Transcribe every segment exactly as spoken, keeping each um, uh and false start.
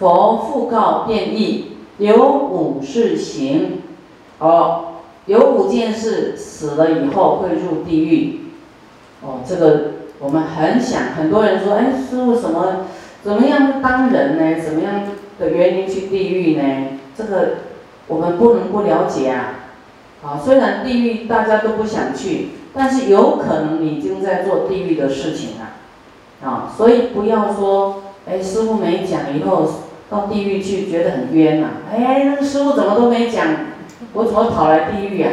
佛复告变异，有五事行。哦，有五件事死了以后会入地狱。哦，这个我们很想，很多人说，哎，师父什么怎么样当人呢？怎么样的原因去地狱呢？这个我们不能不了解啊。啊，虽然地狱大家都不想去，但是有可能你已经在做地狱的事情了。 啊，所以不要说，哎，师父没讲以后到地狱去觉得很冤呐、啊。哎，那个师父怎么都没讲，我怎么跑来地狱啊？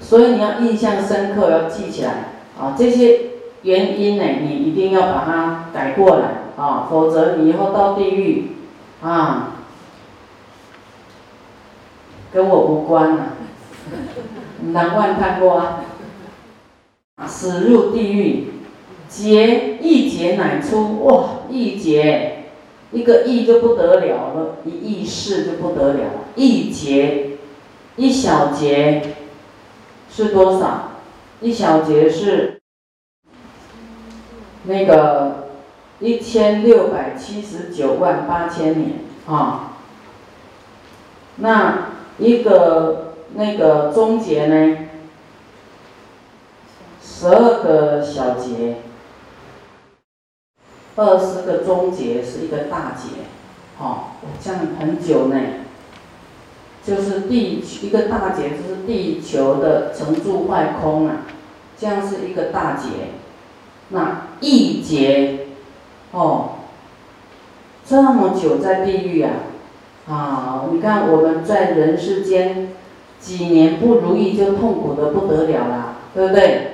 所以你要印象深刻，要记起来啊。这些原因呢，你一定要把它改过来啊，否则你以后到地狱啊，跟我无关呐、啊，难怪看过啊，死入地狱。 劫一劫乃出哇！一劫，一个亿就不得了了，一亿世就不得了了。一劫，一小劫是多少？一小劫是那个一千六百七十九万八千年啊。那一个那个中劫呢？十二个小劫。 二十个中劫是一个大劫，好、哦，这样很久呢。就是地一个大劫，就是地球的成住坏空啊，这样是一个大劫。那一劫，哦，这么久在地狱啊，啊，你看我们在人世间几年不如意就痛苦的不得了啦，对不对？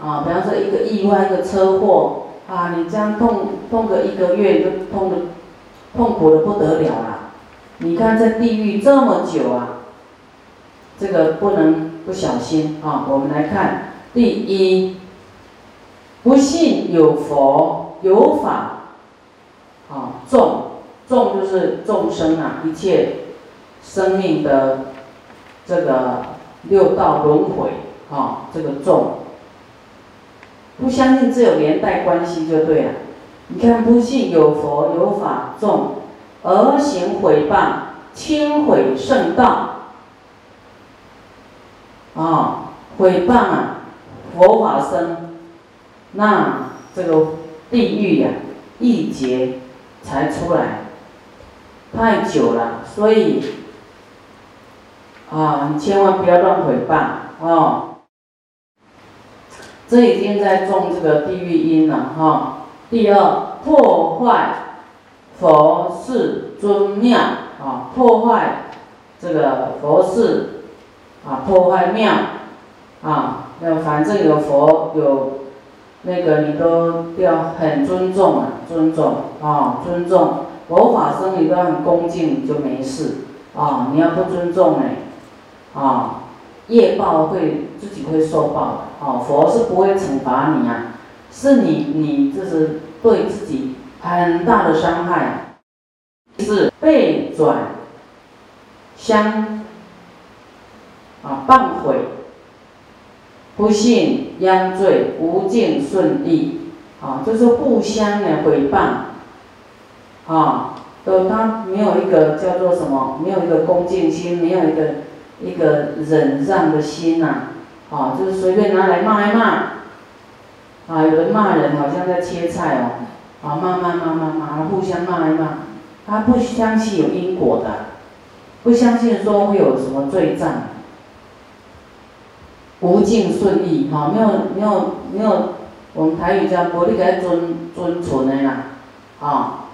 啊，比方说一个意外，一个车祸。 啊，你这样痛痛个一个月就痛的，痛苦的不得了啦！你看在地狱这么久啊，这个不能不小心啊。我们来看第一，不信有佛有法，啊，众众就是众生啊，一切生命的这个六道轮回啊，这个众。 不相信只有连带关系就对了。你看，不信有佛有法众，而行毁谤，轻毁圣道。啊、哦，毁谤啊，佛法僧，那这个地狱呀、啊，一劫才出来，太久了，所以啊，你千万不要乱毁谤哦。 这已经在种这个地狱因了哈。第二，破坏佛寺尊庙啊，破坏这个佛寺啊，破坏庙啊，那反正有佛有那个你都要很尊重啊，尊重啊，尊重佛法僧你都要很恭敬，你就没事啊。你要不尊重哎，啊。 业报会自己会受报的，哦，佛是不会惩罚你啊，是你你这是对自己很大的伤害、啊。是背转相啊谤毁，不信殃罪无尽顺利，啊，就是互相的毁谤，啊，都他没有一个叫做什么，没有一个恭敬心，没有一个。 一个忍让的心呐、啊，啊，就是随便拿来骂一骂，啊，有人骂人好像在切菜哦，啊，骂骂骂骂骂，互相骂一骂，他不相信有因果的，不相信说会有什么罪障，无尽顺利哈、啊，没有没有没有，我们台语叫无你该遵遵存的啦，啊，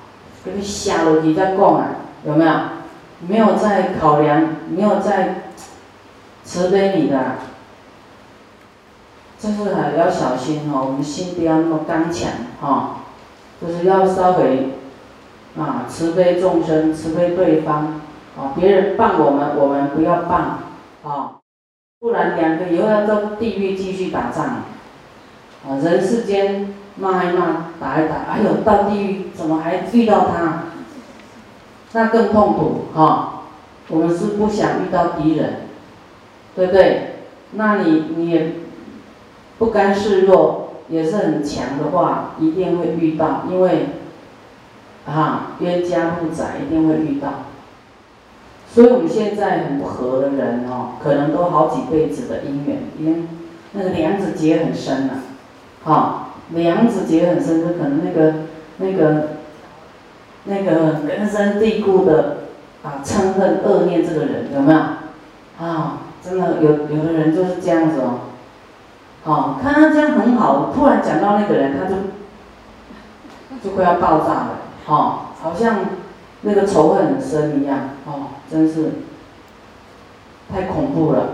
给你下落去再讲啊，有没有？没有在考量，没有在。 慈悲你的、啊，就是还要小心哦。我们心不要那么刚强哈、哦，就是要稍微啊慈悲众生，慈悲对方啊。别人谤我们，我们不要谤啊，不然两个以后要到地狱继续打仗啊。人世间骂一骂，打一打，哎呦，到地狱怎么还遇到他？那更痛苦哈、哦。我们是不想遇到敌人。 对不对？那你你也不甘示弱，也是很强的话，一定会遇到，因为啊，冤家路窄一定会遇到。所以我们现在很不和的人哦，可能都好几辈子的姻缘，因为那个梁子结很深啊，哈、哦，梁子结很深，就可能那个那个那个根深蒂固的啊嗔恨恶念这个人有没有？啊，真的有有的人就是这样子哦。 哦，看他这样很好，突然讲到那个人，他就就快要爆炸了，哦，好像那个仇恨很深一样，哦，真是太恐怖了。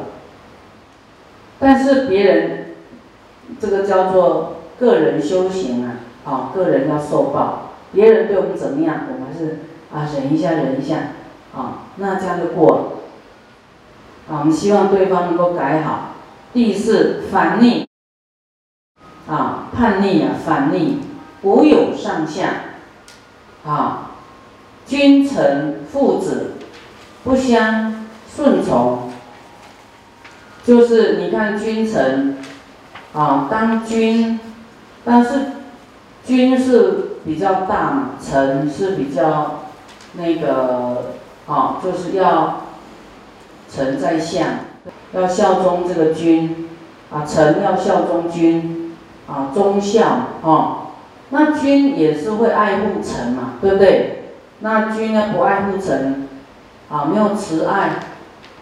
但是别人这个叫做个人修行啊，哦，个人要受报，别人对我们怎么样，我们是啊忍一下，忍一下，啊、哦，那这样就过了。啊，我们希望对方能够改好。 第四，反逆啊，叛逆啊，反逆，无有上下啊，君臣父子不相顺从，就是你看君臣啊，当君，但是君是比较大嘛，臣是比较那个啊，就是要臣在下。 要效忠这个君，啊，臣要效忠君，啊，忠孝哦。那君也是会爱护臣嘛，对不对？那君呢不爱护臣，啊，没有慈爱，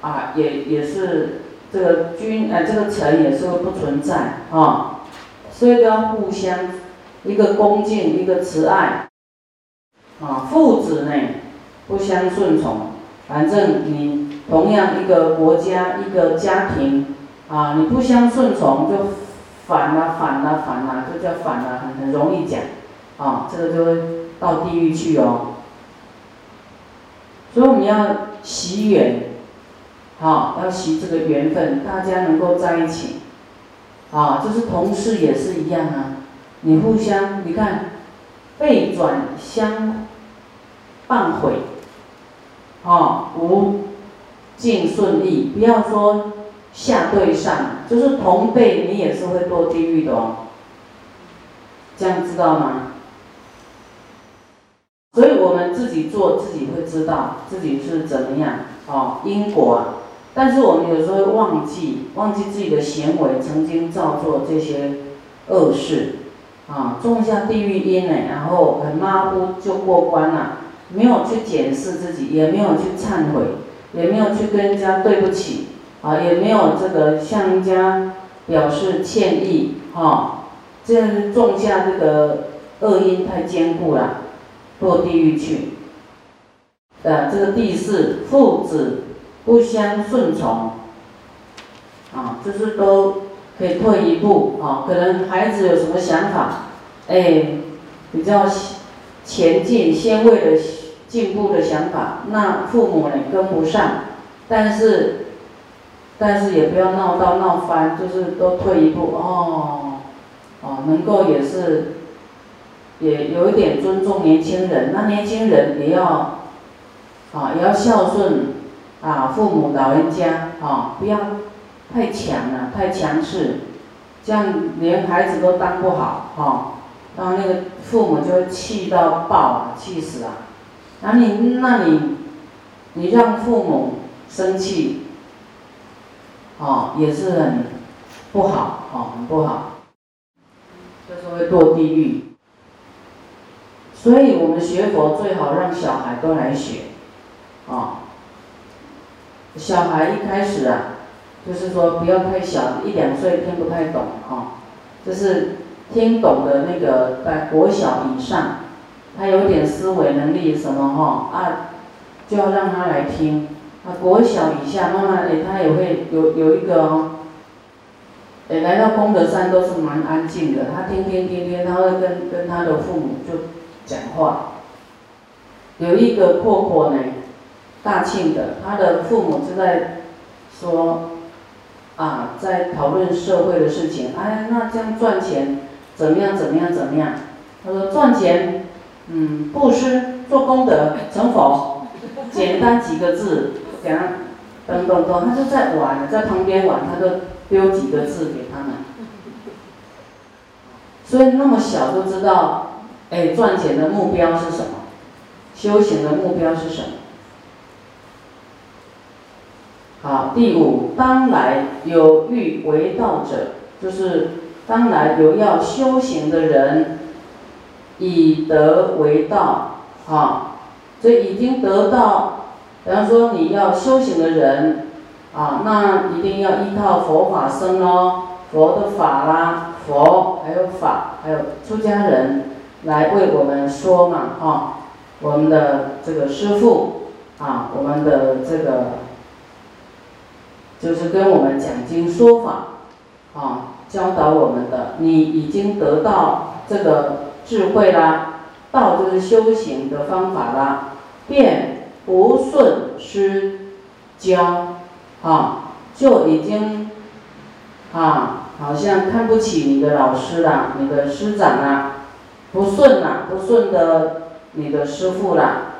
啊，也也是这个君，哎、呃，这个臣也是不存在啊、哦。所以都要互相一个恭敬，一个慈爱，啊，父子呢不相顺从，反正你。 同样一个国家一个家庭啊，你不相顺从就反啊反啊反啊，就叫反啊，很很容易讲，啊，这个就会到地狱去哦。所以我们要惜缘，啊，要惜这个缘分，大家能够在一起，啊，就是同事也是一样啊，你互相你看，背转相谤毁，啊，无。 尽顺利，不要说下对上，就是同辈，你也是会堕地狱的哦。这样知道吗？所以我们自己做，自己会知道自己是怎么样哦，因果啊。但是我们有时候会忘记，忘记自己的行为曾经造作这些恶事，啊，种下地狱因呢，然后很马虎就过关了，没有去检视自己，也没有去忏悔。 也没有去跟人家对不起啊，也没有这个向人家表示歉意哈，这样种下这个恶因太坚固了，堕地狱去。呃，这个第四，父子不相顺从，啊，就是都可以退一步啊，可能孩子有什么想法，哎，比较前进先为了。 进步的想法，那父母呢跟不上，但是，但是也不要闹到闹翻，就是都退一步哦，哦，能够也是，也有一点尊重年轻人，那年轻人也要，啊，也要孝顺啊父母老人家啊，不要太强了，太强势，这样连孩子都当不好哈，然后那个父母就会气到爆啊，气死啊。 那、啊、你，那你，你让父母生气，哦，也是很不好，哦，很不好，就是会堕地狱。所以我们学佛最好让小孩都来学，哦，小孩一开始啊，就是说不要太小，一两岁听不太懂，哦，就是听懂的那个在国小以上。 他有点思维能力什么哈啊，就要让他来听。啊，国小以下慢慢的他也会有有一个哦，哎，来到功德山都是蛮安静的。他听听听听，他会跟跟他的父母就讲话。有一个婆婆呢，大庆的，他的父母就在说啊，在讨论社会的事情。哎，那这样赚钱怎么样？怎么样？怎么样？他说赚钱。 嗯，布施做功德成佛，简单几个字，讲等等等，他就在玩，在旁边玩，他就丢几个字给他们。所以那么小就知道，哎，赚钱的目标是什么？修行的目标是什么？好，第五，当来有欲为道者，就是当来有要修行的人，以德为道，啊，所以已经得到，比方说你要修行的人，啊，那一定要依靠佛法僧哦，佛的法啦，佛还有法，还有出家人来为我们说嘛，哈。 我们的这个师父啊，我们的这个就是跟我们讲经说法啊，教导我们的。你已经得到这个智慧啦，道就是修行的方法啦，便不顺师教啊，就已经啊，好像看不起你的老师啦，你的师长啦，不顺啦，不顺的。 你的师父啦，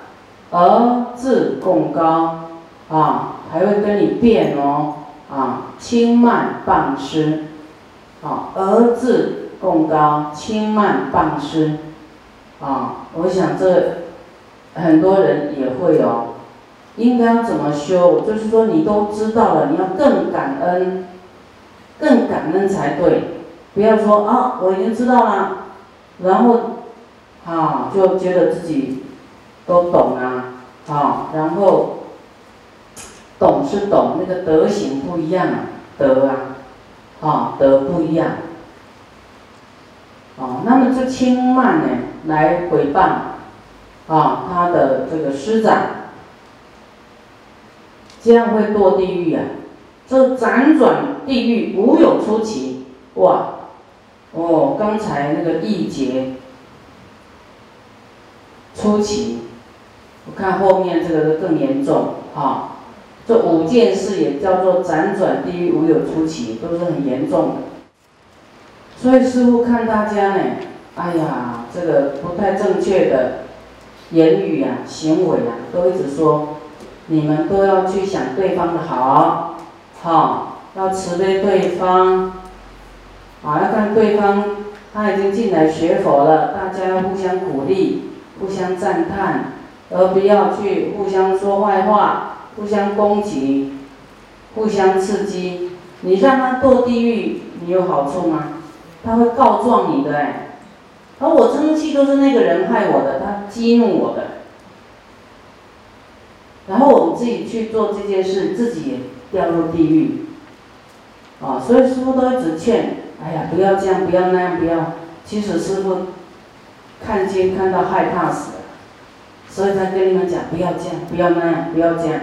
而自贡高啊，还会跟你辩哦啊，轻慢谤师啊，而自贡高，轻慢谤师啊，我想这很多人也会哦，应该怎么修？就是说你都知道了，你要更感恩，更感恩才对，不要说啊我已经知道了，然后。 啊，就觉得自己都懂啊，啊，然后懂是懂，那个德行不一样啊，德啊，啊，德不一样，哦、啊，那么就轻慢呢来回谤，啊，他的这个师长，这样会堕地狱啊，这辗转地狱无有出奇，哇，哦，刚才那个义结。 出奇，我看后面这个更严重啊！这五件事也叫做辗转地狱无有出奇，都是很严重的。所以师父看大家呢，哎呀，这个不太正确的言语啊、行为啊，都一直说，你们都要去想对方的好，好、啊，要慈悲对方，啊，要看对方他已经进来学佛了，大家要互相鼓励。 互相赞叹，而不要去互相说坏话、互相攻击、互相刺激。你让他堕地狱，你有好处吗？他会告状你的哎、欸。而我生气都是那个人害我的，他激怒我的。然后我们自己去做这件事，自己也掉入地狱。啊，所以师父都一直劝：哎呀，不要这样，不要那样，不要。其实师父。 看经看到害怕死了，所以才跟你们讲不要这样，不要那样，不要这样。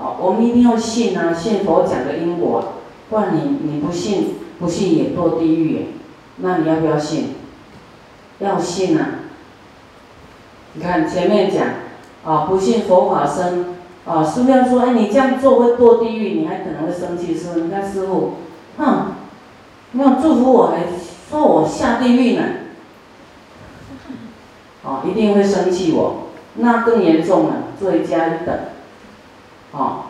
哦，我们一定要信啊，信佛讲的因果、啊，不然你你不信，不信也堕地狱耶。那你要不要信？要信啊！你看前面讲啊，不信佛法生啊，师父要说，哎，你这样做会堕地狱，你还可能会生气，是不是？你看师父，哼，没有祝福我，还说我下地狱呢。 哦，一定会生气我，那更严重了，罪加一等。哦，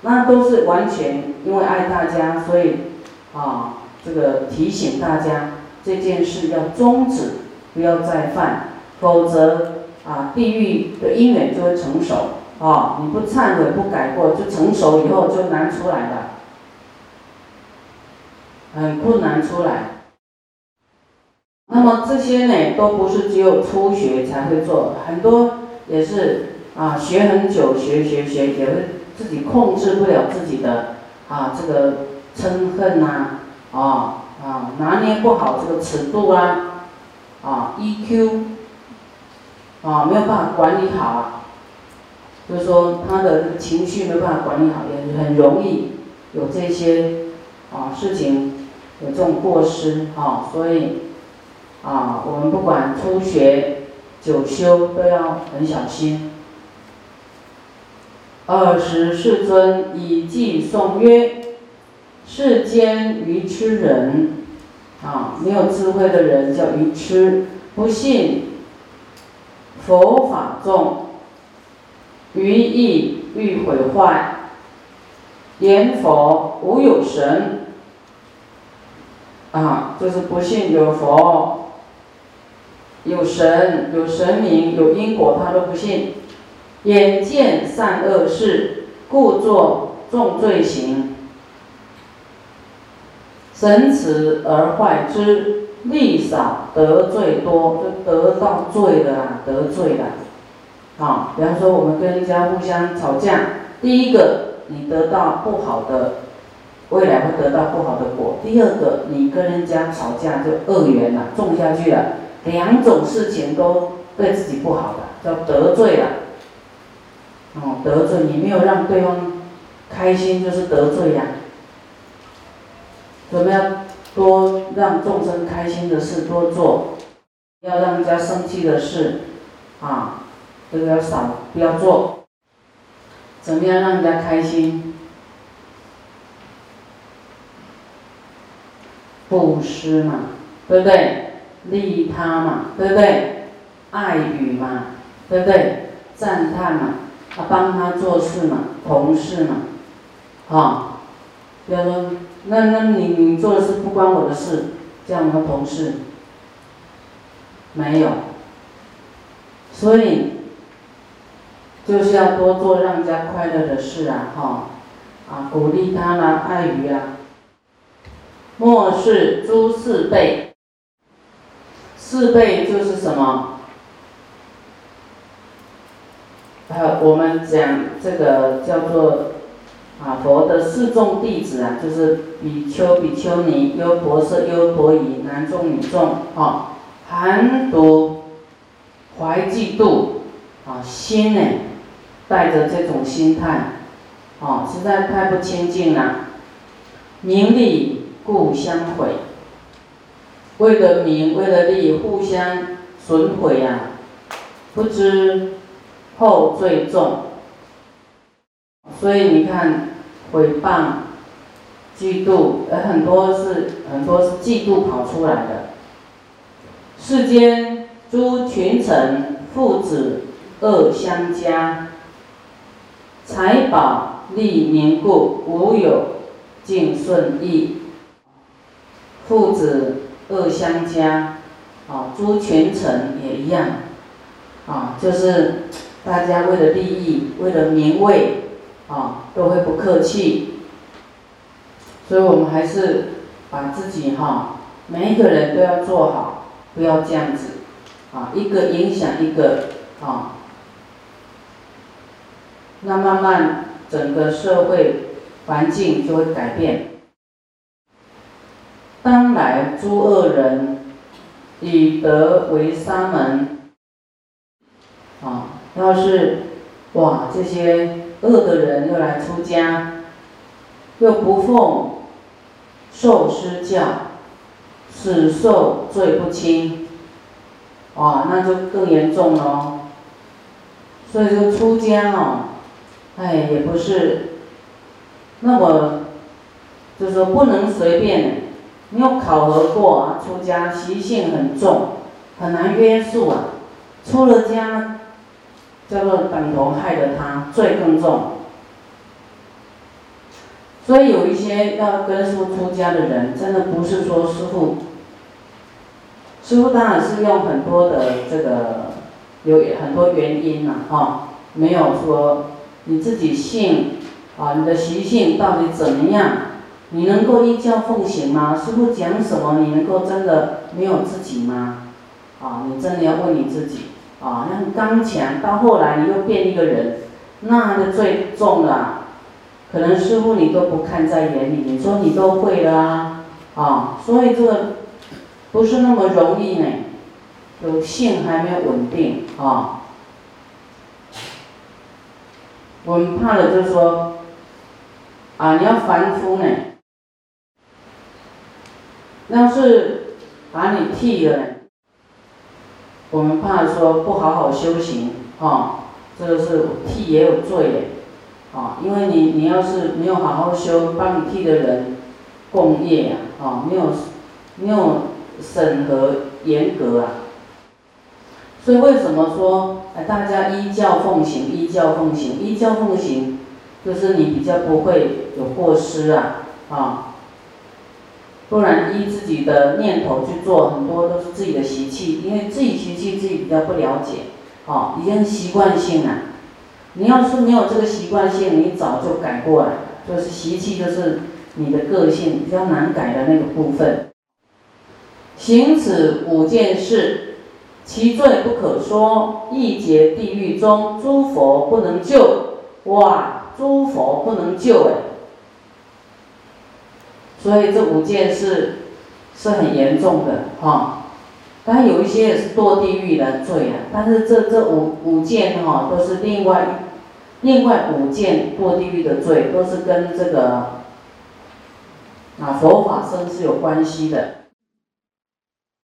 那都是完全因为爱大家，所以啊、哦，这个提醒大家这件事要终止，不要再犯，否则啊，地狱的因缘就会成熟。哦，你不忏悔不改过，就成熟以后就难出来了，很困难出来。 那么这些呢，都不是只有初学才会做，很多也是啊，学很久，学学学，也会自己控制不了自己的啊，这个嗔恨呐、啊，啊啊，拿捏不好这个尺度啊，啊 E Q， 啊没有办法管理好啊，就是说他的情绪没有办法管理好，也很容易有这些啊事情有这种过失啊，所以。 啊，我们不管初学、久修，都要很小心。尔时世尊以偈颂曰：“世间愚痴人，啊，没有智慧的人叫愚痴，不信佛法众，于意欲毁坏，言佛无有神，啊，就是不信有佛。”有神、有神明、有因果，他都不信。眼见善恶事，故作重罪行。神慈而坏之，利少得罪多，就得到罪了啦，得罪了。好，比方说我们跟人家互相吵架，第一个你得到不好的，未来会得到不好的果；第二个你跟人家吵架就恶缘了，种下去了。两种事情都对自己不好的，叫得罪了。哦，得罪你没有让对方开心，就是得罪呀。我们要多让众生开心的事多做，要让人家生气的事啊，这个要少不要做。怎么样让人家开心？布施嘛，对不对？利他嘛，对不对？爱语嘛，对不对？赞叹嘛，啊，帮他做事嘛，同事嘛，啊，比如说，那那你你做的事不关我的事，这样的同事没有，所以就是要多做让人家快乐的事啊，哈，啊，鼓励他啦，爱语啊，莫视诸事辈。四辈就是什么？呃，我们讲这个叫做啊，佛的四众弟子啊，就是比丘、比丘尼、优婆塞、优婆夷、男众、女众，啊，含毒、怀嫉妒，啊，心呢，带着这种心态，啊，实在太不清净了，名利故相毁。为了名，为了利，互相损毁啊！不知后罪重，所以你看，诽谤、嫉妒，呃，很多是很多是嫉妒跑出来的。世间诸群臣、父子恶相加，财宝利名故，无有尽顺意。父子恶相加，啊，诸群臣也一样，啊，就是大家为了利益，为了名位，啊，都会不客气。所以我们还是把自己哈、啊，每一个人都要做好，不要这样子，啊，一个影响一个，啊，那慢慢整个社会环境就会改变。当来诸恶人，以德为沙门。啊，要是哇，这些恶的人又来出家，又不奉受师教，死受罪不轻。哇，那就更严重了、哦。所以说出家哦，哎，也不是那么，就是说不能随便。没有考核过啊，出家习性很重，很难约束啊。出了家，叫做党同害了他，罪更重。所以有一些要跟师父出家的人，真的不是说师父，师父当然是用很多的这个有很多原因呐、啊，哈、哦，没有说你自己性啊，你的习性到底怎么样？你能够依教奉行吗？师父讲什么，你能够真的没有自己吗？啊，你真的要问你自己啊！那你刚强到后来你又变一个人，那就最重了。可能师父你都不看在眼里，你说你都会了啊，啊，所以这个不是那么容易呢。有性还没有稳定啊，我们怕的就是说啊，你要凡夫呢。要是把你剃了，我们怕说不好好修行，哈、哦，这个是剃也有罪嘞，啊、哦，因为你你要是没有好好修，帮你剃的人共业啊，哦，没有没有审核严格啊，所以为什么说哎大家依教奉行，依教奉行，依教奉行，就是你比较不会有过失啊，啊、哦。不然依自己的念头去做，很多都是自己的习气，因为自己习气自己比较不了解，哦，已经习惯性了。你要是没有这个习惯性，你早就改过了。就是习气，就是你的个性比较难改的那个部分。行此五件事，其罪不可说，亦结地狱中，诸佛不能救。哇，诸佛不能救哎。 所以这五件事是很严重的哈，当然有一些也是堕地狱的罪啊，但是这这五五件哈、哦、都是另外另外五件堕地狱的罪，都是跟这个啊佛法僧是有关系的。